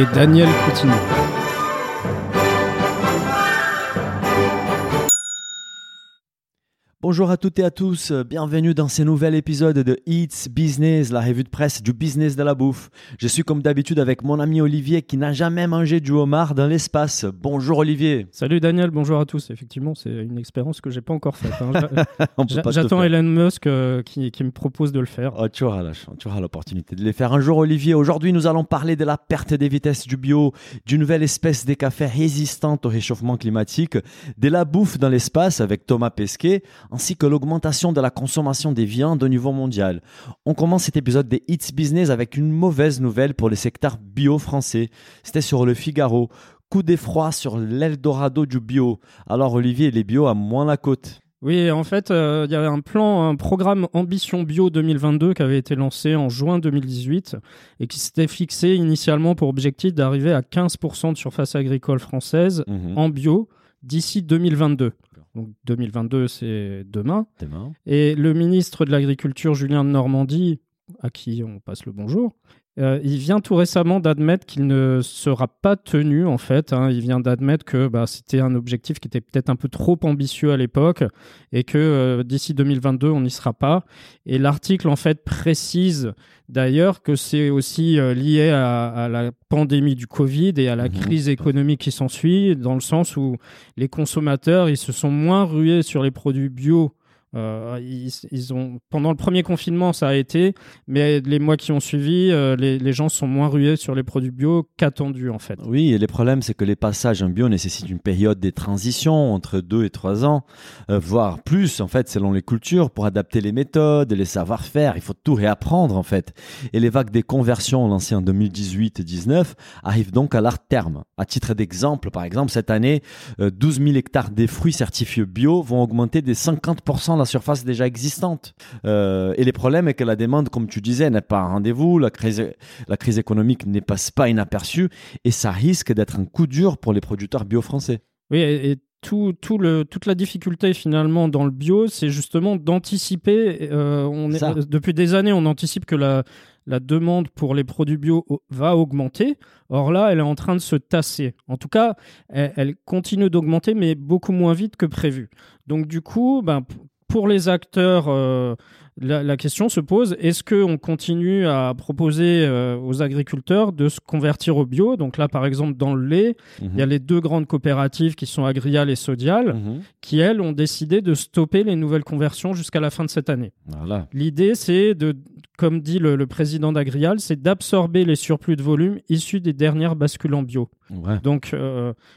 et Daniel Coutinho. Bonjour à toutes et à tous, bienvenue dans ce nouvel épisode de Eats Business, la revue de presse du business de la bouffe. Je suis comme d'habitude avec mon ami Olivier qui n'a jamais mangé du homard dans l'espace. Bonjour Olivier. Salut Daniel, bonjour à tous. Effectivement, c'est une expérience que j'ai pas encore faite. Hein. J'attends Elon Musk qui me propose de le faire. Oh, tu auras l'opportunité de le faire un jour Olivier. Aujourd'hui, nous allons parler de la perte des vitesses du bio, d'une nouvelle espèce de café résistante au réchauffement climatique, de la bouffe dans l'espace avec Thomas Pesquet, ainsi que l'augmentation de la consommation des viandes au niveau mondial. On commence cet épisode des Eats Business avec une mauvaise nouvelle pour le secteur bio français. C'était sur le Figaro. Coup d'effroi sur l'Eldorado du bio. Alors Olivier, les bio à moins la côte. Oui, en fait, il y avait un programme Ambition Bio 2022 qui avait été lancé en juin 2018 et qui s'était fixé initialement pour objectif d'arriver à 15% de surface agricole française en bio d'ici 2022. Donc 2022, c'est demain. Et le ministre de l'Agriculture, Julien de Normandie, à qui on passe le bonjour, il vient tout récemment d'admettre qu'il ne sera pas tenu, en fait. Hein. Il vient d'admettre que c'était un objectif qui était peut-être un peu trop ambitieux à l'époque et que d'ici 2022, on n'y sera pas. Et l'article, en fait, précise d'ailleurs que c'est aussi lié à la pandémie du Covid et à la crise économique qui s'ensuit, dans le sens où les consommateurs, ils se sont moins rués sur les produits bio. Ils ont, pendant le premier confinement, ça a été, mais les mois qui ont suivi, les gens sont moins rués sur les produits bio qu'attendus en fait. Oui, et les problèmes, c'est que les passages en bio nécessitent une période de transition entre 2 et 3 ans, voire plus en fait, selon les cultures, pour adapter les méthodes, les savoir-faire. Il faut tout réapprendre en fait. Et les vagues des conversions lancées en 2018 et 2019 arrivent donc à leur terme. À titre d'exemple, par exemple, cette année, 12 000 hectares des fruits certifiés bio vont augmenter des 50% la surface déjà existante. Et le problème est que la demande, comme tu disais, n'est pas à rendez-vous, la crise économique ne passe pas inaperçue et ça risque d'être un coup dur pour les producteurs bio français. Oui, et toute la difficulté finalement dans le bio, c'est justement d'anticiper. Depuis des années, on anticipe que la demande pour les produits bio va augmenter. Or là, elle est en train de se tasser. En tout cas, elle continue d'augmenter, mais beaucoup moins vite que prévu. Donc du coup, pour les acteurs, la question se pose, est-ce qu'on continue à proposer aux agriculteurs de se convertir au bio ? Donc là, par exemple, dans le lait, il y a les deux grandes coopératives qui sont Agrial et Sodial, qui, elles, ont décidé de stopper les nouvelles conversions jusqu'à la fin de cette année. Voilà. L'idée, c'est de, comme dit le président d'Agrial, c'est d'absorber les surplus de volume issus des dernières bascules en bio. Ouais. Donc,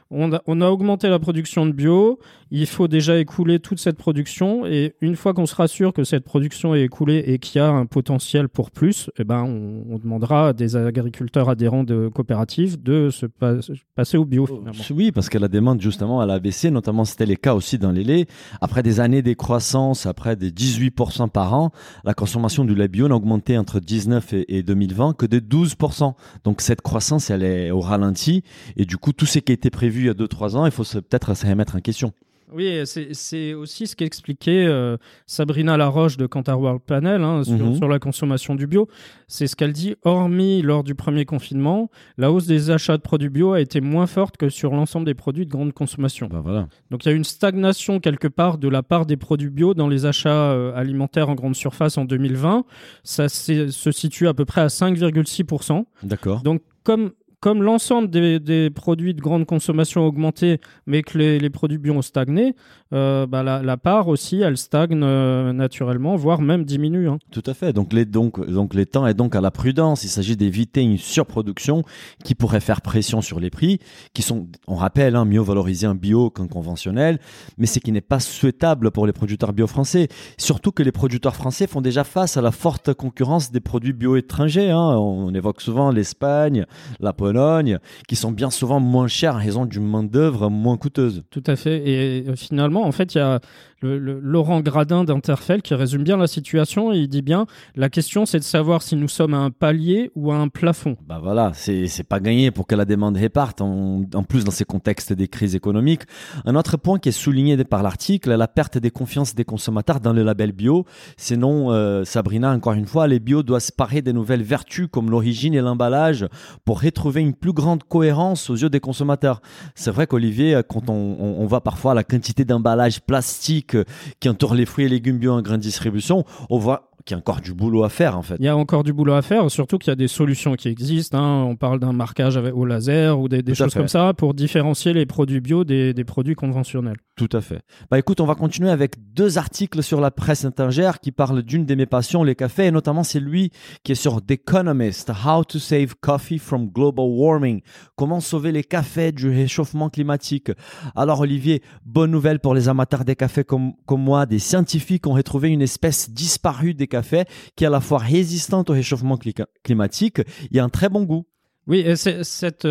on a augmenté la production de bio. Il faut déjà écouler toute cette production. Et une fois qu'on sera sûr que cette production est écoulée et qu'il y a un potentiel pour plus, on demandera à des agriculteurs adhérents de coopératives de se passer au bio, finalement. Oui, parce que la demande, justement, elle a baissé. Notamment, c'était le cas aussi dans les laits. Après des années de croissance, après des 18% par an, la consommation du lait bio n'a augmenté entre 19 et 2020 que de 12%. Donc, cette croissance, elle est au ralenti. Et du coup, tout ce qui était prévu il y a 2-3 ans, il faut peut-être se remettre en question. Oui, c'est aussi ce qu'expliquait Sabrina Laroche de Kantar World Panel sur la consommation du bio. C'est ce qu'elle dit, hormis lors du premier confinement, la hausse des achats de produits bio a été moins forte que sur l'ensemble des produits de grande consommation. Voilà. Donc il y a une stagnation quelque part de la part des produits bio dans les achats alimentaires en grande surface en 2020. Ça se situe à peu près à 5,6%. D'accord. Donc comme l'ensemble des produits de grande consommation a augmenté, mais que les produits bio ont stagné, la part aussi, elle stagne naturellement, voire même diminue. Hein. Tout à fait. Donc les temps est donc à la prudence. Il s'agit d'éviter une surproduction qui pourrait faire pression sur les prix, qui sont, on rappelle, mieux valorisés en bio qu'en conventionnel, mais ce qui n'est pas souhaitable pour les producteurs bio français. Surtout que les producteurs français font déjà face à la forte concurrence des produits bio étrangers. On évoque souvent l'Espagne, la Pologne, Pologne, qui sont bien souvent moins chères à raison d'une main-d'œuvre moins coûteuse. Tout à fait. Et finalement, en fait, il y a Laurent Gradin d'Interfel qui résume bien la situation et il dit bien la question, c'est de savoir si nous sommes à un palier ou à un plafond. Bah voilà, c'est pas gagné pour que la demande reparte, en plus dans ces contextes des crises économiques. Un autre point qui est souligné par l'article, la perte des confiances des consommateurs dans le label bio. Sinon, Sabrina, encore une fois, les bio doivent se parer des nouvelles vertus comme l'origine et l'emballage pour retrouver une plus grande cohérence aux yeux des consommateurs. C'est vrai qu'Olivier, quand on voit parfois la quantité d'emballage plastique qui entoure les fruits et légumes bio en grande distribution, on voit qu'il y a encore du boulot à faire en fait. Il y a encore du boulot à faire, surtout qu'il y a des solutions qui existent. Hein. On parle d'un marquage au laser ou des choses comme ça pour différencier les produits bio des produits conventionnels. Tout à fait. Bah écoute, on va continuer avec deux articles sur la presse étrangère qui parlent d'une de mes passions, les cafés, et notamment celui qui est sur The Economist, How to Save Coffee from Global Warming. Comment sauver les cafés du réchauffement climatique. Alors Olivier, bonne nouvelle pour les amateurs des cafés comme moi, des scientifiques ont retrouvé une espèce disparue des café qui est à la fois résistante au réchauffement climatique et a un très bon goût. Oui, et cette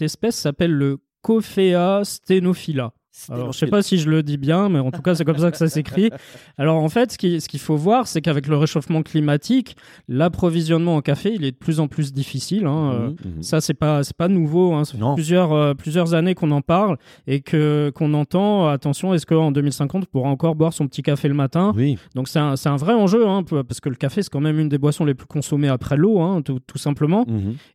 espèce s'appelle le Coffea stenophylla. Alors, je ne sais pas si je le dis bien, mais en tout cas, c'est comme ça que ça s'écrit. Alors, en fait, ce qu'il faut voir, c'est qu'avec le réchauffement climatique, l'approvisionnement en café, il est de plus en plus difficile. Hein. Ça, c'est pas nouveau. Hein. Ça fait plusieurs années qu'on en parle et qu'on entend, attention, est-ce qu'en 2050, on pourra encore boire son petit café le matin ? Oui. Donc, c'est un vrai enjeu, hein, parce que le café, c'est quand même une des boissons les plus consommées après l'eau, hein, tout simplement.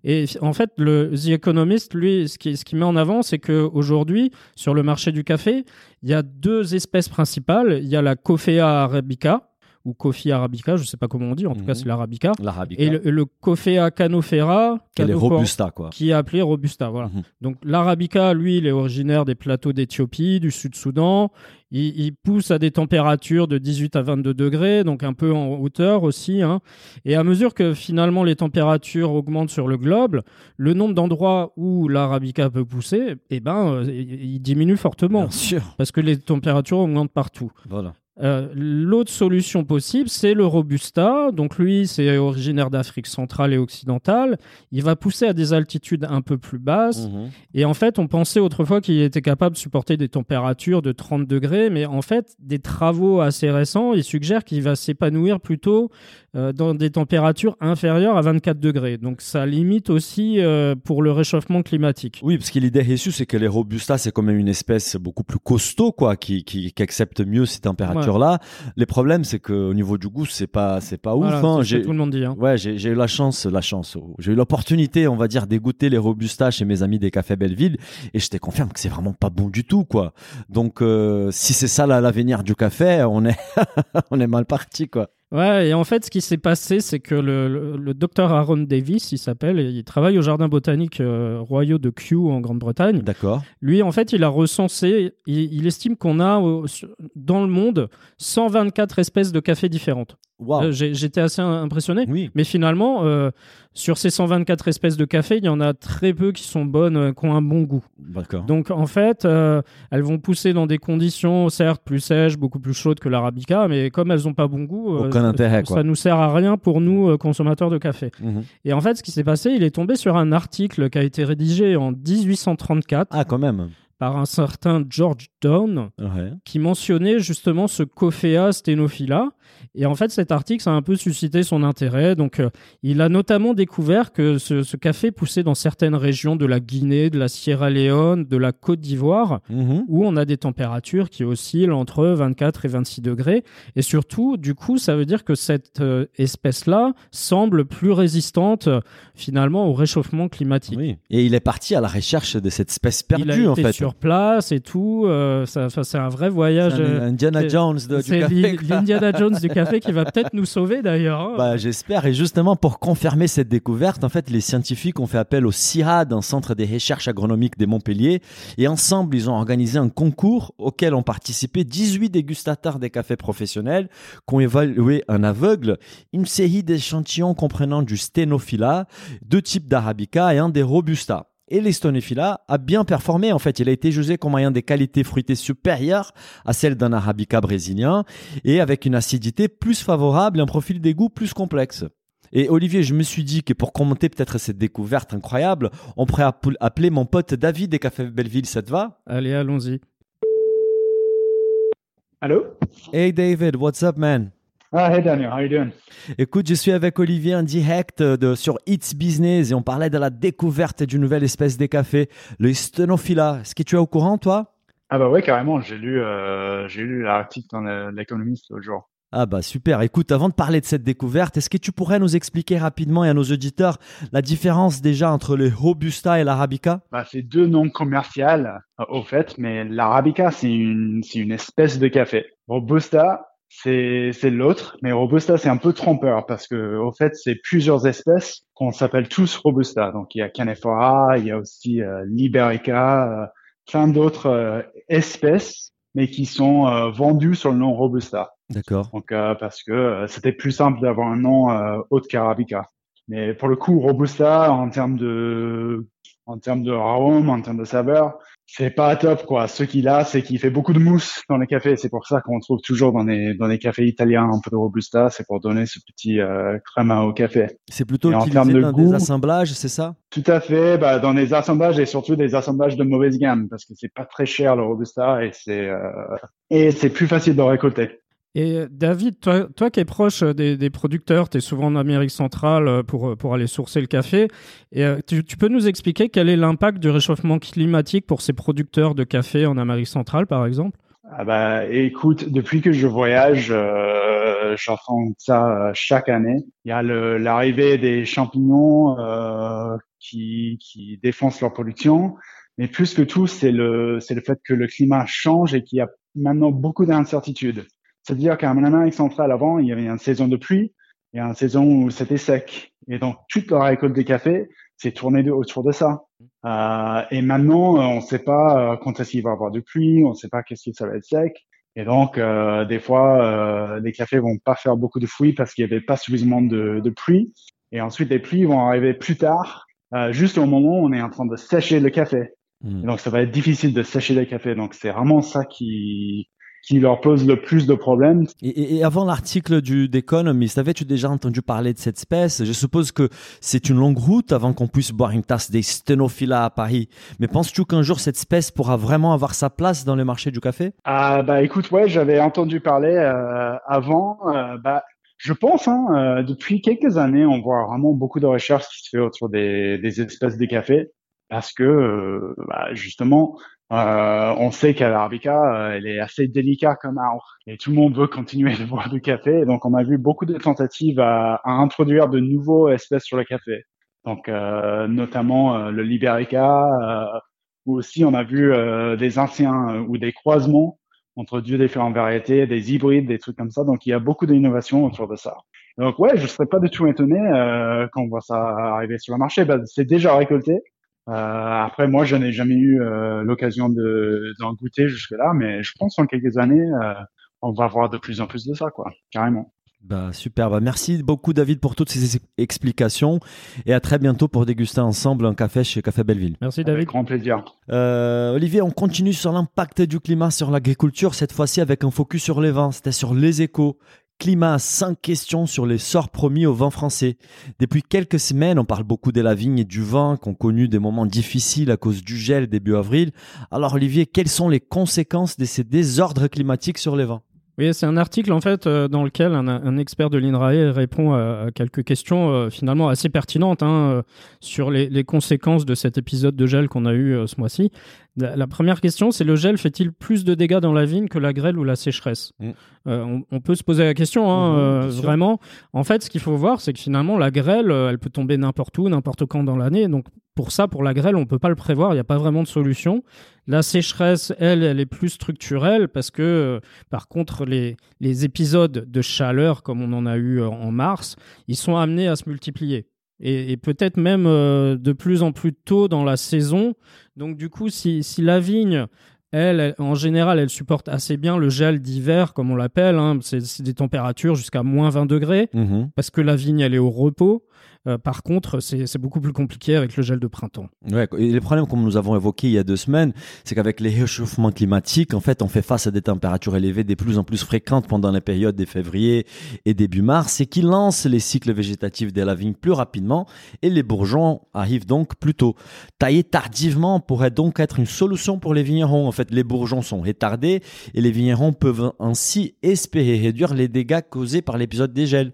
Et en fait, The Economist, lui, ce qu'il met en avant, c'est qu'aujourd'hui, sur le marché du café, il y a deux espèces principales. Il y a la Coffea arabica ou Coffea arabica, je ne sais pas comment on dit, en tout cas c'est l'arabica. Et le Coffea canephora, robusta, quoi. Qui est appelé robusta. Voilà. Donc l'arabica, lui, il est originaire des plateaux d'Éthiopie, du Sud-Soudan. Il pousse à des températures de 18 à 22 degrés, donc un peu en hauteur aussi. Hein. Et à mesure que finalement les températures augmentent sur le globe, le nombre d'endroits où l'arabica peut pousser, il diminue fortement. Bien sûr. Parce que les températures augmentent partout. Voilà. L'autre solution possible, c'est le robusta. Donc lui, c'est originaire d'Afrique centrale et occidentale. Il va pousser à des altitudes un peu plus basses. Et en fait, on pensait autrefois qu'il était capable de supporter des températures de 30 degrés. Mais en fait, des travaux assez récents, ils suggèrent qu'il va s'épanouir plutôt dans des températures inférieures à 24 degrés. Donc ça limite aussi pour le réchauffement climatique. Oui, parce que l'idée reçue, c'est que les robustas, c'est quand même une espèce beaucoup plus costaud, quoi, qui accepte mieux ces températures. Ouais. Là, les problèmes, c'est qu'au niveau du goût, c'est pas ouf. Voilà, c'est ce que tout le monde dit. Hein. Ouais, j'ai eu la chance. J'ai eu l'opportunité, on va dire, d'égoutter les robustas chez mes amis des Cafés Belleville, et je te confirme que c'est vraiment pas bon du tout, quoi. Donc, si c'est ça l'avenir du café, on est mal parti, quoi. Ouais, et en fait, ce qui s'est passé, c'est que le docteur Aaron Davis, il s'appelle, et il travaille au jardin botanique royaux de Kew en Grande-Bretagne. D'accord. Lui, en fait, il a recensé, il estime qu'on a dans le monde 124 espèces de cafés différentes. Wow. J'étais assez impressionné. Oui. Mais finalement, sur ces 124 espèces de café, il y en a très peu qui sont bonnes, qui ont un bon goût. D'accord. Donc, en fait, elles vont pousser dans des conditions, certes, plus sèches, beaucoup plus chaudes que l'arabica, mais comme elles n'ont pas bon goût, aucun intérêt, quoi. Ça ne nous sert à rien pour nous, consommateurs de café. Et en fait, ce qui s'est passé, il est tombé sur un article qui a été rédigé en 1834. Ah, quand même. Par un certain George Don, qui mentionnait justement ce Coffea stenophylla. Et en fait, cet article, ça a un peu suscité son intérêt. Donc, il a notamment découvert que ce café poussait dans certaines régions de la Guinée, de la Sierra Leone, de la Côte d'Ivoire, où on a des températures qui oscillent entre 24 et 26 degrés. Et surtout, du coup, ça veut dire que cette espèce-là semble plus résistante, finalement, au réchauffement climatique. Oui. Et il est parti à la recherche de cette espèce perdue, en fait. Place et tout, c'est un vrai voyage. Indiana Jones du café. C'est l'Indiana Jones du café qui va peut-être nous sauver d'ailleurs. Hein. Bah, j'espère. Et justement, pour confirmer cette découverte, en fait, les scientifiques ont fait appel au CIRAD, un centre des recherches agronomiques de Montpellier. Et ensemble, ils ont organisé un concours auquel ont participé 18 dégustateurs des cafés professionnels qui ont évalué en aveugle une série d'échantillons comprenant du stenophylla, deux types d'arabica et un des robusta. Et l'estonophylla a bien performé. En fait, il a été jugé comme ayant des qualités fruitées supérieures à celles d'un arabica brésilien et avec une acidité plus favorable et un profil des goûts plus complexe. Et Olivier, je me suis dit que pour commenter peut-être cette découverte incroyable, on pourrait appeler mon pote David des Cafés Belleville, ça te va? Allez, allons-y. Allô? Hey David, what's up man? Ah, hey Daniel, how are you doing? Écoute, je suis avec Olivier en direct sur Eats Business et on parlait de la découverte d'une nouvelle espèce de café, le stenophylla. Est-ce que tu es au courant, toi? Ah bah ouais, carrément, j'ai lu l'article dans l'Economist l'autre jour. Ah bah super, écoute, avant de parler de cette découverte, est-ce que tu pourrais nous expliquer rapidement et à nos auditeurs la différence déjà entre le Robusta et l'Arabica? Bah, c'est deux noms commerciaux au fait, mais l'Arabica c'est une espèce de café. Robusta c'est l'autre, mais Robusta c'est un peu trompeur parce que au fait c'est plusieurs espèces qu'on s'appelle tous Robusta. Donc il y a Canephora, il y a aussi Liberica, plein d'autres espèces mais qui sont vendues sur le nom Robusta. D'accord. Donc parce que c'était plus simple d'avoir un nom autre qu'Arabica. Mais pour le coup, Robusta en termes de arôme, en termes de saveur, c'est pas top quoi. Ce qu'il a, c'est qu'il fait beaucoup de mousse dans les cafés. C'est pour ça qu'on trouve toujours dans les cafés italiens un peu de Robusta. C'est pour donner ce petit crema au café. C'est plutôt utilisé dans des assemblages, c'est ça? Tout à fait. Bah dans des assemblages et surtout des assemblages de mauvaise gamme parce que c'est pas très cher le Robusta et c'est plus facile de récolter. Et David, toi qui es proche des producteurs, tu es souvent en Amérique centrale pour aller sourcer le café, et tu peux nous expliquer quel est l'impact du réchauffement climatique pour ces producteurs de café en Amérique centrale, par exemple? Ah bah, écoute, depuis que je voyage, j'entends ça chaque année. Il y a l'arrivée des champignons qui défoncent leur production, mais plus que tout, c'est le fait que le climat change et qu'il y a maintenant beaucoup d'incertitudes. C'est-à-dire qu'en Amérique centrale, avant, il y avait une saison de pluie et une saison où c'était sec. Et donc, toute la récolte des cafés s'est tournée autour de ça. Et maintenant, on ne sait pas quand est-ce qu'il va y avoir de pluie, on ne sait pas qu'est-ce que ça va être sec. Et donc, des fois, les cafés vont pas faire beaucoup de fruits parce qu'il n'y avait pas suffisamment de pluie. Et ensuite, les pluies vont arriver plus tard, juste au moment où on est en train de sécher le café. Et donc, ça va être difficile de sécher le café. Donc, c'est vraiment ça qui leur pose le plus de problèmes. Et avant l'article du The Economist, avais-tu déjà entendu parler de cette espèce? Je suppose que c'est une longue route avant qu'on puisse boire une tasse des Stenophylla à Paris. Mais penses-tu qu'un jour, cette espèce pourra vraiment avoir sa place dans le marché du café? Ah bah écoute, ouais, j'avais entendu parler avant. Je pense, depuis quelques années, on voit vraiment beaucoup de recherches qui se fait autour des espèces de café parce que, justement... on sait qu'à l'Arabica, elle est assez délicate comme arbre. Et tout le monde veut continuer de boire du café. Donc, on a vu beaucoup de tentatives à introduire de nouveaux espèces sur le café. Donc, notamment le Liberica, ou aussi on a vu des anciens ou des croisements entre deux différentes variétés, des hybrides, des trucs comme ça. Donc, il y a beaucoup d'innovations autour de ça. Donc, ouais, je serais pas du tout étonné quand on voit ça arriver sur le marché. Bah, c'est déjà récolté. Après, moi, je n'ai jamais eu l'occasion d'en goûter jusque-là, mais je pense qu'en quelques années, on va voir de plus en plus de ça, quoi, carrément. Bah, super, merci beaucoup David pour toutes ces explications et à très bientôt pour déguster ensemble un café chez Café Belleville. Merci David. Avec grand plaisir. Olivier, on continue sur l'impact du climat sur l'agriculture, cette fois-ci avec un focus sur les vins, c'était sur les échos. Climat, 5 questions sur les sorts promis au vin français. Depuis quelques semaines, on parle beaucoup de la vigne et du vin qui ont connu des moments difficiles à cause du gel début avril. Alors Olivier, quelles sont les conséquences de ces désordres climatiques sur les vins? Oui, c'est un article en fait dans lequel un expert de l'INRAE répond à quelques questions finalement assez pertinentes sur les conséquences de cet épisode de gel qu'on a eu ce mois-ci. La première question, c'est: le gel fait-il plus de dégâts dans la vigne que la grêle ou la sécheresse? On peut se poser la question, vraiment. En fait, ce qu'il faut voir, c'est que finalement, la grêle, elle peut tomber n'importe où, n'importe quand dans l'année. Donc, pour la grêle, on ne peut pas le prévoir. Il n'y a pas vraiment de solution. La sécheresse, elle est plus structurelle parce que, par contre, les épisodes de chaleur, comme on en a eu en mars, ils sont amenés à se multiplier. Et peut-être même de plus en plus tôt dans la saison. Donc, du coup, si la vigne... Elle, en général, elle supporte assez bien le gel d'hiver, comme on l'appelle. C'est des températures jusqu'à -20 degrés, parce que la vigne, elle est au repos. Par contre, c'est beaucoup plus compliqué avec le gel de printemps. Ouais, et les problèmes, comme nous avons évoqué il y a 2 semaines, c'est qu'avec les réchauffements climatiques, en fait, on fait face à des températures élevées de plus en plus fréquentes pendant les périodes des février et début mars, et qui lancent les cycles végétatifs de la vigne plus rapidement, et les bourgeons arrivent donc plus tôt. Tailler tardivement pourrait donc être une solution pour les vignerons. En fait, les bourgeons sont retardés et les vignerons peuvent ainsi espérer réduire les dégâts causés par l'épisode des gels.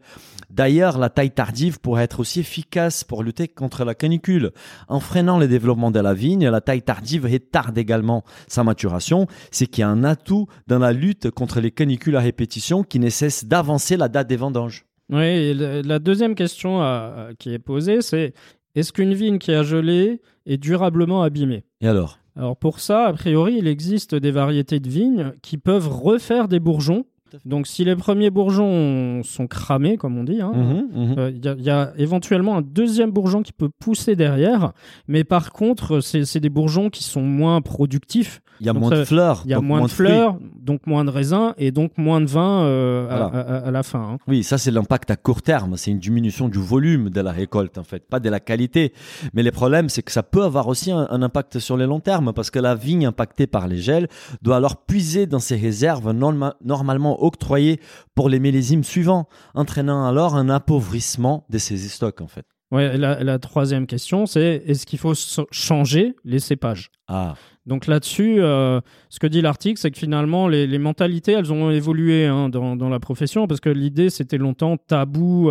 D'ailleurs, la taille tardive pourrait être aussi efficace pour lutter contre la canicule. En freinant le développement de la vigne, la taille tardive retarde également sa maturation, ce qui est un atout dans la lutte contre les canicules à répétition qui ne cessent d'avancer la date des vendanges. Oui, et la deuxième question qui est posée, c'est: est-ce qu'une vigne qui a gelé est durablement abîmée ? Et alors pour ça, a priori, il existe des variétés de vignes qui peuvent refaire des bourgeons. Donc, si les premiers bourgeons sont cramés, comme on dit, y a éventuellement un deuxième bourgeon qui peut pousser derrière. Mais par contre, c'est des bourgeons qui sont moins productifs. Il y a moins de fleurs. Il y a moins de fleurs, donc moins de raisins et donc moins de vin à la fin. Hein. Oui, ça, c'est l'impact à court terme. C'est une diminution du volume de la récolte, en fait, pas de la qualité. Mais le problème, c'est que ça peut avoir aussi un impact sur le long terme, parce que la vigne impactée par les gels doit alors puiser dans ses réserves normalement octroyés pour les millésimes suivants, entraînant alors un appauvrissement de ces stocks, en fait. Ouais, la troisième question, c'est: est-ce qu'il faut changer les cépages ? Donc là-dessus, ce que dit l'article, c'est que finalement, les mentalités, elles ont évolué dans la profession, parce que l'idée, c'était longtemps tabou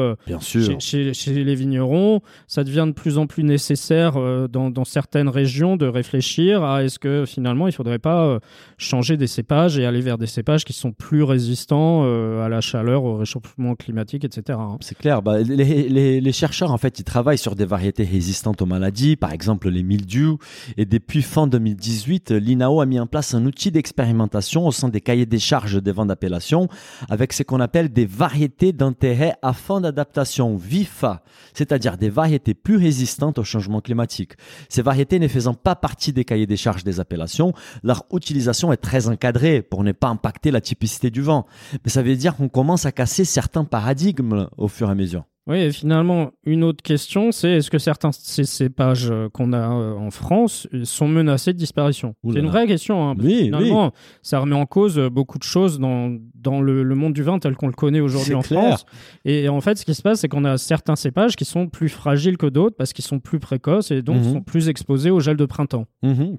chez les vignerons. Ça devient de plus en plus nécessaire dans certaines régions de réfléchir à: est-ce que finalement, il ne faudrait pas changer des cépages et aller vers des cépages qui sont plus résistants à la chaleur, au réchauffement climatique, etc. Hein. C'est clair. Bah, les chercheurs, en fait, ils travaillent sur des variétés résistantes aux maladies, par exemple les mildious, et depuis fin 2018, l'INAO a mis en place un outil d'expérimentation au sein des cahiers des charges des vins d'appellation avec ce qu'on appelle des variétés d'intérêt à fin d'adaptation, VIFA, c'est-à-dire des variétés plus résistantes au changement climatique. Ces variétés ne faisant pas partie des cahiers des charges des appellations, leur utilisation est très encadrée pour ne pas impacter la typicité du vin. Mais ça veut dire qu'on commence à casser certains paradigmes au fur et à mesure. Oui, et finalement, une autre question, c'est: est-ce que certains cépages qu'on a en France sont menacés de disparition ? Oula. C'est une vraie question. Hein, finalement, ça remet en cause beaucoup de choses dans le monde du vin tel qu'on le connaît aujourd'hui France. Et en fait, ce qui se passe, c'est qu'on a certains cépages qui sont plus fragiles que d'autres parce qu'ils sont plus précoces et donc sont plus exposés au gel de printemps.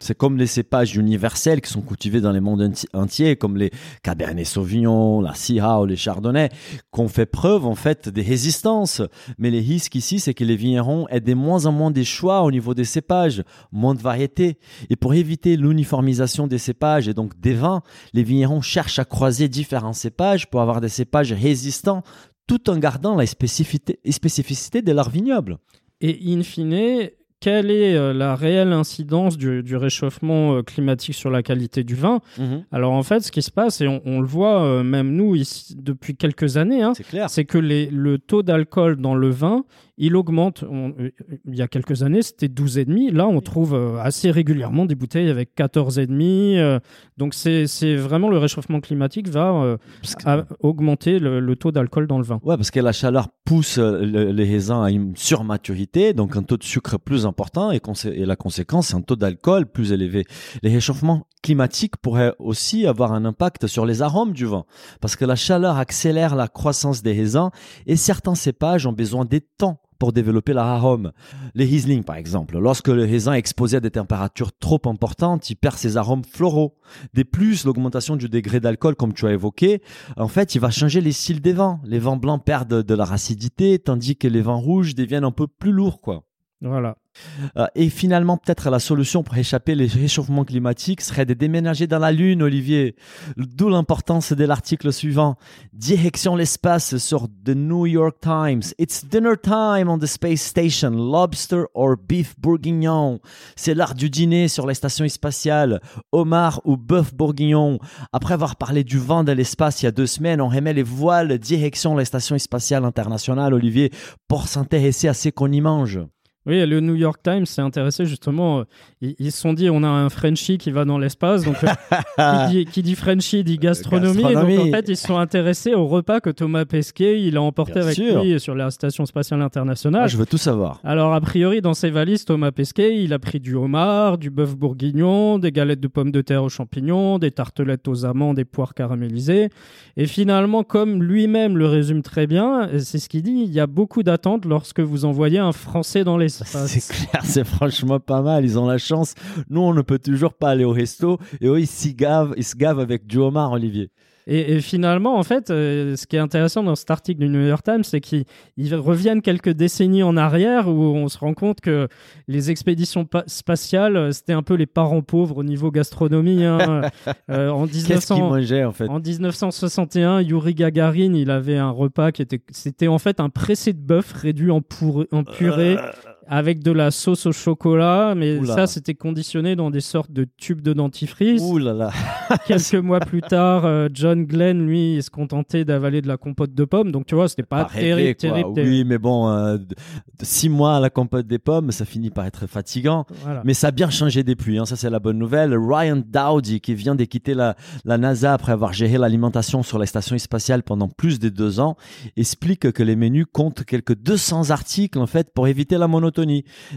C'est comme les cépages universels qui sont cultivés dans les mondes entiers, comme les Cabernet Sauvignon, la Syrah ou les Chardonnay, qu'on fait preuve en fait des résistances. Mais les risques ici, c'est que les vignerons aient de moins en moins des choix au niveau des cépages, moins de variétés. Et pour éviter l'uniformisation des cépages et donc des vins, les vignerons cherchent à croiser différents cépages pour avoir des cépages résistants tout en gardant la spécificité de leur vignoble. Et in fine, quelle est la réelle incidence du réchauffement climatique sur la qualité du vin ? Alors en fait, ce qui se passe, et on le voit même nous ici, depuis quelques années, c'est que le taux d'alcool dans le vin, il augmente. Il y a quelques années, c'était 12,5. Là, on trouve assez régulièrement des bouteilles avec 14,5. Donc, c'est vraiment le réchauffement climatique va augmenter le taux d'alcool dans le vin. Oui, parce que la chaleur pousse les raisins à une surmaturité, donc un taux de sucre plus important et la conséquence, c'est un taux d'alcool plus élevé. Les réchauffements climatiques pourraient aussi avoir un impact sur les arômes du vin, parce que la chaleur accélère la croissance des raisins et certains cépages ont besoin des temps pour développer leur arôme. Les Riesling, par exemple, lorsque le raisin est exposé à des températures trop importantes, il perd ses arômes floraux. De plus, l'augmentation du degré d'alcool, comme tu as évoqué, en fait, il va changer les styles des vins. Les vins blancs perdent de leur acidité, tandis que les vins rouges deviennent un peu plus lourds, quoi. Voilà. Et finalement, peut-être la solution pour échapper les réchauffements climatiques serait de déménager dans la Lune, Olivier. D'où l'importance de l'article suivant. Direction l'espace sur The New York Times. It's dinner time on the space station. Lobster or beef bourguignon. C'est l'heure du dîner sur la station spatiale. Homard ou bœuf bourguignon. Après avoir parlé du vin de l'espace il y a 2 semaines, on remet les voiles direction la station spatiale internationale, Olivier, pour s'intéresser à ce qu'on y mange. Oui, le New York Times s'est intéressé justement. Ils se sont dit, on a un Frenchie qui va dans l'espace. Donc, qui dit Frenchie dit gastronomie. Et donc, en fait, ils se sont intéressés au repas que Thomas Pesquet il a emporté lui sur la Station Spatiale Internationale. Ah, je veux tout savoir. Alors, a priori, dans ses valises, Thomas Pesquet, il a pris du homard, du bœuf bourguignon, des galettes de pommes de terre aux champignons, des tartelettes aux amandes, des poires caramélisées. Et finalement, comme lui-même le résume très bien, c'est ce qu'il dit, il y a beaucoup d'attentes lorsque vous envoyez un Français dans les... C'est clair, c'est franchement pas mal. Ils ont la chance. Nous, on ne peut toujours pas aller au resto. Et eux, ils se gavent avec du homard, Olivier. Et finalement, en fait, ce qui est intéressant dans cet article du New York Times, c'est qu'ils reviennent quelques décennies en arrière où on se rend compte que les expéditions spatiales, c'était un peu les parents pauvres au niveau gastronomie. Hein. Qu'est-ce qu'ils mangeaient, en fait ? En 1961, Yuri Gagarin, il avait un repas c'était en fait un pressé de bœuf réduit en purée. Avec de la sauce au chocolat, mais ça, c'était conditionné dans des sortes de tubes de dentifrice. Ouh là là. Quelques mois plus tard, John Glenn, lui, il se contentait d'avaler de la compote de pommes. Donc, tu vois, c'était pas terrible. Oui, mais bon, 6 mois à la compote des pommes, ça finit par être fatigant. Voilà. Mais ça a bien changé depuis. Hein. Ça, c'est la bonne nouvelle. Ryan Dowdy, qui vient de quitter la NASA après avoir géré l'alimentation sur la station spatiale pendant plus de 2 ans, explique que les menus comptent quelques 200 articles, en fait, pour éviter la monotonie.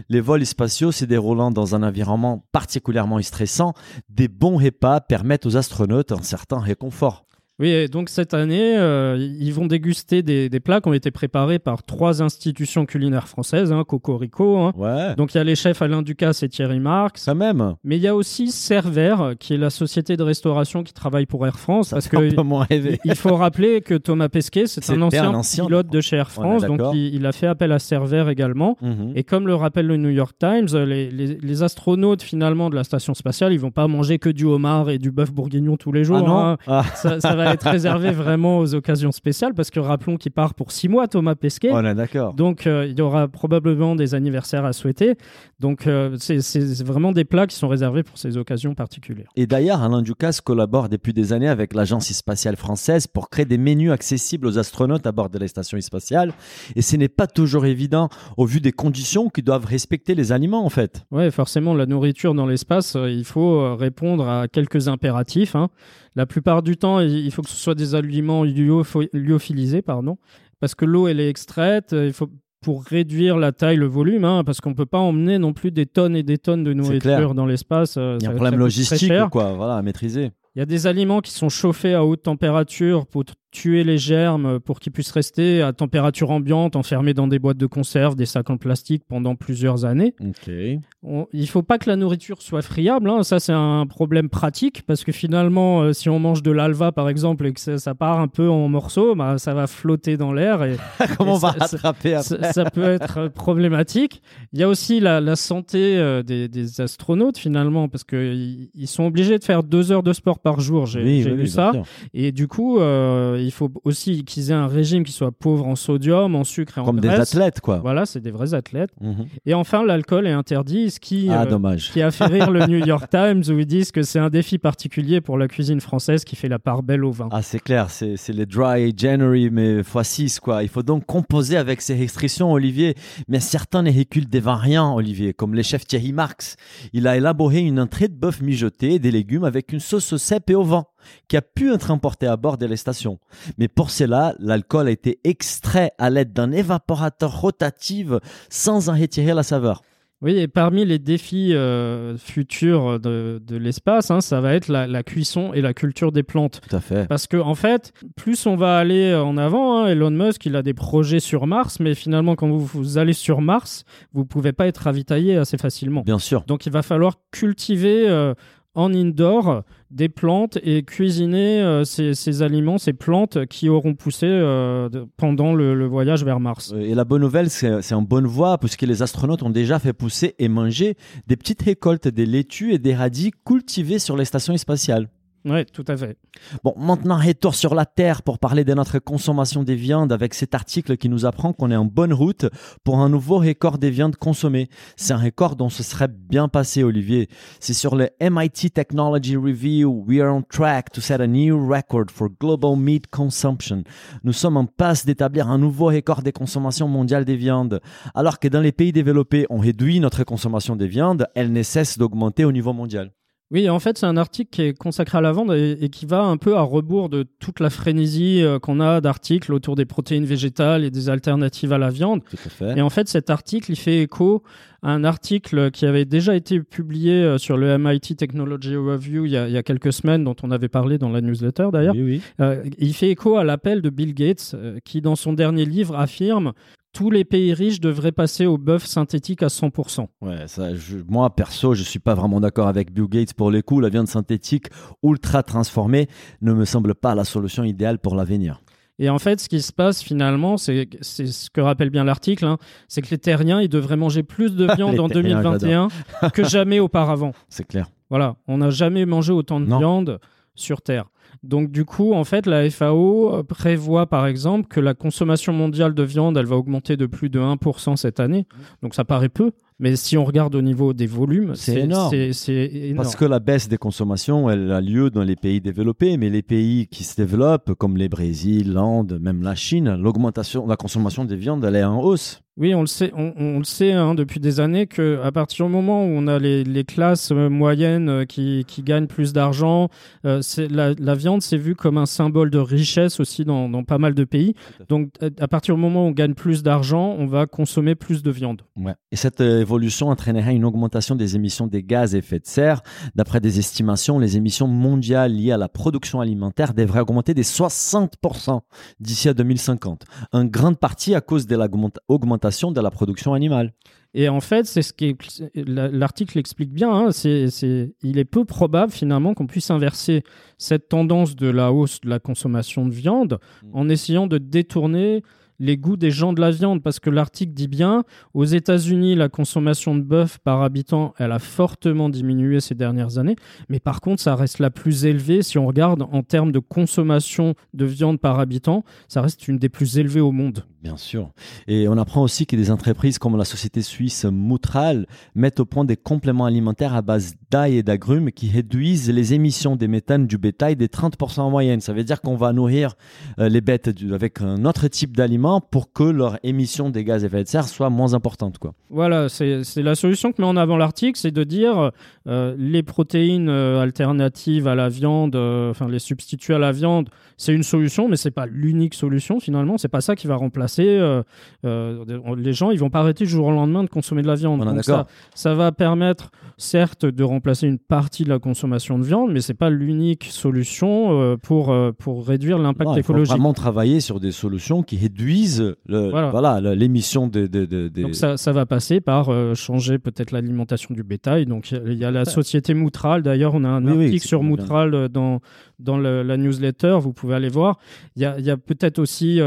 Les vols spatiaux se déroulant dans un environnement particulièrement stressant, des bons repas permettent aux astronautes un certain réconfort. Oui, et donc cette année, ils vont déguster des plats qui ont été préparés par 3 institutions culinaires françaises, hein, Cocorico. Hein. Ouais. Donc il y a les chefs Alain Ducasse et Thierry Marx. Ça même. Mais il y a aussi Servair, qui est la société de restauration qui travaille pour Air France. Ça parce que il faut rappeler que Thomas Pesquet, c'est un ancien pilote de chez Air France. Donc il a fait appel à Servair également. Mm-hmm. Et comme le rappelle le New York Times, les astronautes finalement de la station spatiale, ils vont pas manger que du homard et du bœuf bourguignon tous les jours. Ça va être réservé vraiment aux occasions spéciales parce que rappelons qu'il part pour 6 mois Thomas Pesquet. On est d'accord. Donc il y aura probablement des anniversaires à souhaiter. Donc c'est vraiment des plats qui sont réservés pour ces occasions particulières. Et d'ailleurs, Alain Ducasse collabore depuis des années avec l'Agence spatiale française pour créer des menus accessibles aux astronautes à bord de la station spatiale. Et ce n'est pas toujours évident au vu des conditions qui doivent respecter les aliments en fait. Oui, forcément, la nourriture dans l'espace, il faut répondre à quelques impératifs. Hein. La plupart du temps, il faut que ce soit des aliments lyophilisés, parce que l'eau, elle est extraite. Il faut pour réduire la taille, le volume, hein, parce qu'on ne peut pas emmener non plus des tonnes et des tonnes de nourriture dans l'espace. Il y a un problème logistique à maîtriser. Il y a des aliments qui sont chauffés à haute température pour tuer les germes, pour qu'ils puissent rester à température ambiante, enfermés dans des boîtes de conserve, des sacs en plastique pendant plusieurs années. Okay. Il ne faut pas que la nourriture soit friable. Hein. Ça, c'est un problème pratique parce que finalement, si on mange de l'alva, par exemple, et que ça part un peu en morceaux, bah, ça va flotter dans l'air. Et, comment on va rattraper après ça peut être problématique. Il y a aussi la santé des astronautes, finalement, parce qu'ils sont obligés de faire 2 heures de sport par jour. J'ai lu ça. Et du coup, il faut aussi qu'ils aient un régime qui soit pauvre en sodium, en sucre et en graisse. Comme des athlètes, quoi. Voilà, c'est des vrais athlètes. Mm-hmm. Et enfin, l'alcool est interdit, ce qui a fait rire le New York Times, où ils disent que c'est un défi particulier pour la cuisine française qui fait la part belle au vin. Ah, c'est clair, c'est les Dry January, mais x6, quoi. Il faut donc composer avec ces restrictions, Olivier. Mais certains ne reculent des variants, Olivier, comme le chef Thierry Marx. Il a élaboré une entrée de bœuf mijoté et des légumes avec une sauce au cèpe et au vin, qui a pu être importé à bord de la station. Mais pour cela, l'alcool a été extrait à l'aide d'un évaporateur rotatif sans en retirer la saveur. Oui, et parmi les défis futurs de l'espace, hein, ça va être la cuisson et la culture des plantes. Tout à fait. Parce que, en fait, plus on va aller en avant, hein, Elon Musk, il a des projets sur Mars, mais finalement, quand vous allez sur Mars, vous ne pouvez pas être ravitaillé assez facilement. Bien sûr. Donc, il va falloir cultiver en indoor des plantes et cuisiner ces aliments, ces plantes qui auront poussé pendant le voyage vers Mars. Et la bonne nouvelle, c'est en bonne voie puisque les astronautes ont déjà fait pousser et manger des petites récoltes des laitues et des radis cultivés sur les stations spatiales. Oui, tout à fait. Bon, maintenant, retour sur la terre pour parler de notre consommation des viandes avec cet article qui nous apprend qu'on est en bonne route pour un nouveau record des viandes consommées. C'est un record dont se serait bien passé, Olivier. C'est sur le MIT Technology Review. We are on track to set a new record for global meat consumption. Nous sommes en passe d'établir un nouveau record des consommations mondiales des viandes. Alors que dans les pays développés, on réduit notre consommation des viandes, elle ne cesse d'augmenter au niveau mondial. Oui, en fait, c'est un article qui est consacré à la viande et qui va un peu à rebours de toute la frénésie qu'on a d'articles autour des protéines végétales et des alternatives à la viande. Tout à fait. Et en fait, cet article, il fait écho à un article qui avait déjà été publié sur le MIT Technology Review il y a quelques semaines, dont on avait parlé dans la newsletter d'ailleurs. Oui, oui. Il fait écho à l'appel de Bill Gates, qui dans son dernier livre affirme: tous les pays riches devraient passer au bœuf synthétique à 100%. Ouais, ça, moi, perso, je ne suis pas vraiment d'accord avec Bill Gates pour les coups. La viande synthétique ultra transformée ne me semble pas la solution idéale pour l'avenir. Et en fait, ce qui se passe finalement, c'est ce que rappelle bien l'article, c'est que les terriens, ils devraient manger plus de viande en 2021 que jamais auparavant. C'est clair. Voilà, on n'a jamais mangé autant de viande sur Terre. Donc du coup, en fait, la FAO prévoit par exemple que la consommation mondiale de viande, elle va augmenter de plus de 1% cette année. Donc ça paraît peu, mais si on regarde au niveau des volumes, c'est énorme. C'est énorme. Parce que la baisse des consommations, elle a lieu dans les pays développés, mais les pays qui se développent, comme les Brésil, l'Inde, même la Chine, l'augmentation de la consommation des viandes, elle est en hausse. Oui, on le sait depuis des années qu'à partir du moment où on a les classes moyennes qui gagnent plus d'argent, la viande s'est vue comme un symbole de richesse aussi dans pas mal de pays. Donc à partir du moment où on gagne plus d'argent, on va consommer plus de viande. Ouais. Et cette évolution entraînerait une augmentation des émissions des gaz à effet de serre. D'après des estimations, les émissions mondiales liées à la production alimentaire devraient augmenter de 60% d'ici à 2050, en grande partie à cause de l'augmentation de la production animale. Et en fait, c'est ce que l'article explique bien. Il est peu probable finalement qu'on puisse inverser cette tendance de la hausse de la consommation de viande en essayant de détourner les goûts des gens de la viande. Parce que l'article dit bien, aux États-Unis, la consommation de bœuf par habitant, elle a fortement diminué ces dernières années. Mais par contre, ça reste la plus élevée. Si on regarde en termes de consommation de viande par habitant, ça reste une des plus élevées au monde. Bien sûr. Et on apprend aussi que des entreprises comme la société suisse Mootral mettent au point des compléments alimentaires à base d'ail et d'agrumes qui réduisent les émissions des méthane du bétail de 30% en moyenne. Ça veut dire qu'on va nourrir les bêtes avec un autre type d'aliments pour que leur émission des gaz à effet de serre soit moins importante, quoi. Voilà, c'est la solution que met en avant l'article, c'est de dire les protéines alternatives à la viande, enfin les substituts à la viande, c'est une solution, mais c'est pas l'unique solution finalement. C'est pas ça qui va remplacer. Les gens, ils vont pas arrêter du jour au lendemain de consommer de la viande. Donc ça va permettre, certes, de remplacer une partie de la consommation de viande, mais c'est pas l'unique solution pour réduire l'impact écologique. Il faut vraiment travailler sur des solutions qui réduisent l'émission des... Donc ça va passer par changer peut-être l'alimentation du bétail. Donc il y a la société Mootral. D'ailleurs, on a un article sur Mootral dans la newsletter. Vous pouvez aller voir. Il y a peut-être aussi...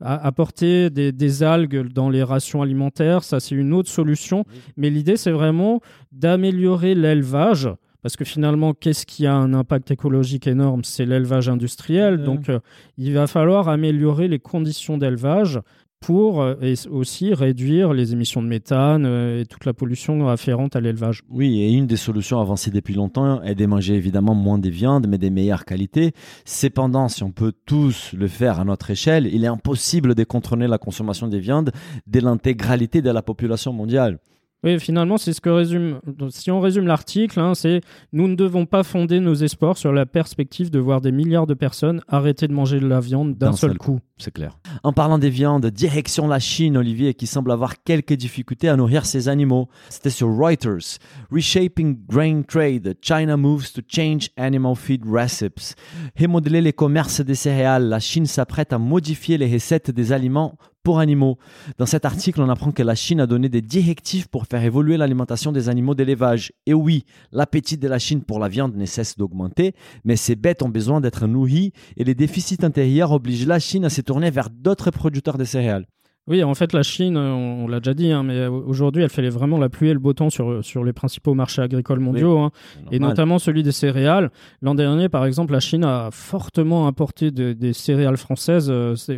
apporter des algues dans les rations alimentaires, ça c'est une autre solution. Mais l'idée c'est vraiment d'améliorer l'élevage, parce que finalement qu'est-ce qui a un impact écologique énorme? C'est l'élevage industriel. Donc il va falloir améliorer les conditions d'élevage pour aussi réduire les émissions de méthane et toute la pollution afférente à l'élevage. Oui, et une des solutions avancées depuis longtemps est de manger évidemment moins des viandes, mais des meilleures qualités. Cependant, si on peut tous le faire à notre échelle, il est impossible de contrôler la consommation des viandes dès l'intégralité de la population mondiale. Oui, finalement, c'est ce que résume. Si on résume l'article, c'est « Nous ne devons pas fonder nos espoirs sur la perspective de voir des milliards de personnes arrêter de manger de la viande d'un seul coup. » C'est clair. En parlant des viandes, direction la Chine, Olivier, qui semble avoir quelques difficultés à nourrir ses animaux. C'était sur Reuters. « Reshaping grain trade. China moves to change animal feed recipes. » Remodeler les commerces des céréales. La Chine s'apprête à modifier les recettes des aliments pour animaux. Dans cet article, on apprend que la Chine a donné des directives pour faire évoluer l'alimentation des animaux d'élevage. Et oui, l'appétit de la Chine pour la viande ne cesse d'augmenter, mais ces bêtes ont besoin d'être nourries et les déficits intérieurs obligent la Chine à se tourner vers d'autres producteurs de céréales. Oui, en fait, la Chine, on l'a déjà dit, hein, mais aujourd'hui, elle fait vraiment la pluie et le beau temps sur les principaux marchés agricoles mondiaux, oui, hein, et notamment celui des céréales. L'an dernier, par exemple, la Chine a fortement importé des céréales françaises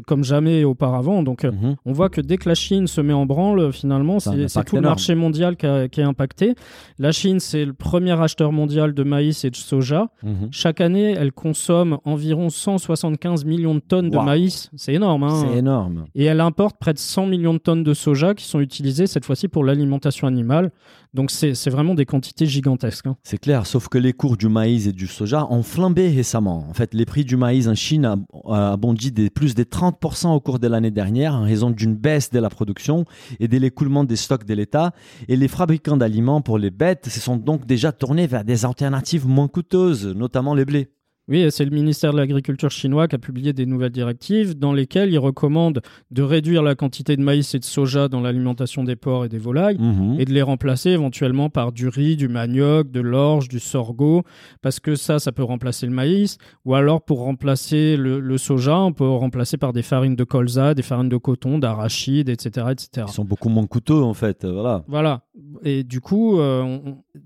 comme jamais auparavant. Donc, on voit que dès que la Chine se met en branle, finalement, c'est tout énorme. Le marché mondial qui est impacté. La Chine, c'est le premier acheteur mondial de maïs et de soja. Chaque année, elle consomme environ 175 millions de tonnes de maïs. C'est énorme, hein. C'est énorme. Et elle importe près de 100 millions de tonnes de soja qui sont utilisées cette fois-ci pour l'alimentation animale. Donc c'est vraiment des quantités gigantesques, hein. C'est clair, sauf que les cours du maïs et du soja ont flambé récemment. En fait, les prix du maïs en Chine a bondi de plus de 30% au cours de l'année dernière en raison d'une baisse de la production et de l'écoulement des stocks de l'État. Et les fabricants d'aliments pour les bêtes se sont donc déjà tournés vers des alternatives moins coûteuses, notamment les blés. Oui, et c'est le ministère de l'Agriculture chinois qui a publié des nouvelles directives dans lesquelles il recommande de réduire la quantité de maïs et de soja dans l'alimentation des porcs et des volailles et de les remplacer éventuellement par du riz, du manioc, de l'orge, du sorgho, parce que ça peut remplacer le maïs. Ou alors, pour remplacer le soja, on peut remplacer par des farines de colza, des farines de coton, d'arachide, etc., etc. Ils sont beaucoup moins coûteux, en fait. Voilà. Et du coup,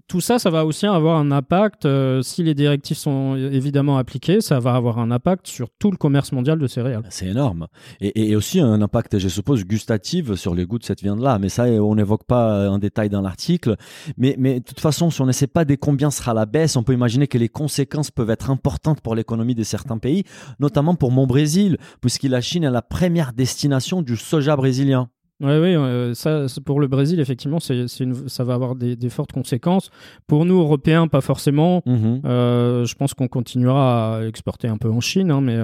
tout ça va aussi avoir un impact. Si les directives sont évidemment appliqué, ça va avoir un impact sur tout le commerce mondial de céréales. C'est énorme. Et aussi un impact, je suppose, gustatif sur le goût de cette viande-là. Mais ça, on n'évoque pas en détail dans l'article. Mais de toute façon, si on ne sait pas dès combien sera la baisse, on peut imaginer que les conséquences peuvent être importantes pour l'économie de certains pays, notamment pour mon Brésil, puisque la Chine est la première destination du soja brésilien. Oui, ça, pour le Brésil, effectivement, ça va avoir des fortes conséquences. Pour nous, Européens, pas forcément. Je pense qu'on continuera à exporter un peu en Chine, hein, mais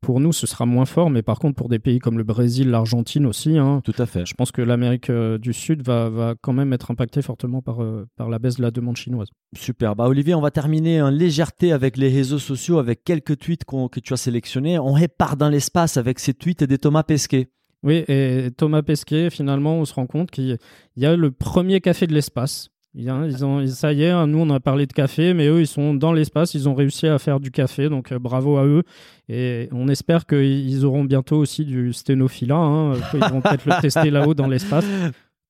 pour nous, ce sera moins fort. Mais par contre, pour des pays comme le Brésil, l'Argentine aussi, hein, tout à fait. Je pense que l'Amérique du Sud va quand même être impactée fortement par la baisse de la demande chinoise. Super. Olivier, on va terminer en légèreté avec les réseaux sociaux, avec quelques tweets que tu as sélectionnés. On repart dans l'espace avec ces tweets des Thomas Pesquet. Oui, et Thomas Pesquet, finalement, on se rend compte qu'il y a le premier café de l'espace. Ça y est, nous, on a parlé de café, mais eux, ils sont dans l'espace. Ils ont réussi à faire du café, donc bravo à eux. Et on espère qu'ils auront bientôt aussi du stenophylla, hein. Ils vont peut-être le tester là-haut dans l'espace.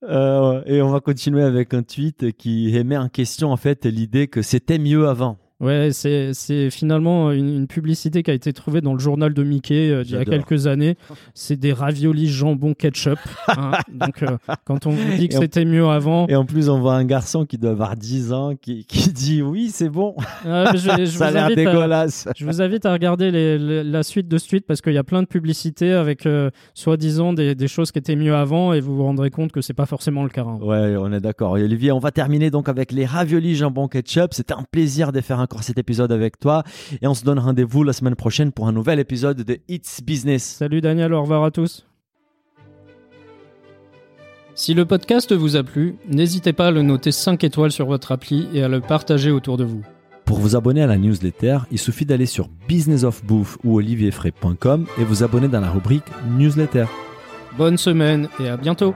Et on va continuer avec un tweet qui émet en question, en fait, l'idée que c'était mieux avant. Ouais, c'est finalement une publicité qui a été trouvée dans le journal de Mickey il y a quelques années. C'est des raviolis jambon ketchup. Hein. Donc, quand on vous dit que c'était mieux avant... Et en plus, on voit un garçon qui doit avoir 10 ans qui dit « Oui, c'est bon ». Ça a l'air dégueulasse. Je vous invite à regarder la suite de ce tweet parce qu'il y a plein de publicités avec soi-disant des choses qui étaient mieux avant et vous vous rendrez compte que c'est pas forcément le cas. Hein. Ouais, on est d'accord. Et Olivier, on va terminer donc avec les raviolis jambon ketchup. C'était un plaisir de faire encore cet épisode avec toi et on se donne rendez-vous la semaine prochaine pour un nouvel épisode de Eats Business. Salut Daniel, au revoir à tous. Si le podcast vous a plu, n'hésitez pas à le noter 5 étoiles sur votre appli et à le partager autour de vous. Pour vous abonner à la newsletter, il suffit d'aller sur businessofbouffe ou olivierfray.com et vous abonner dans la rubrique newsletter. Bonne semaine et à bientôt.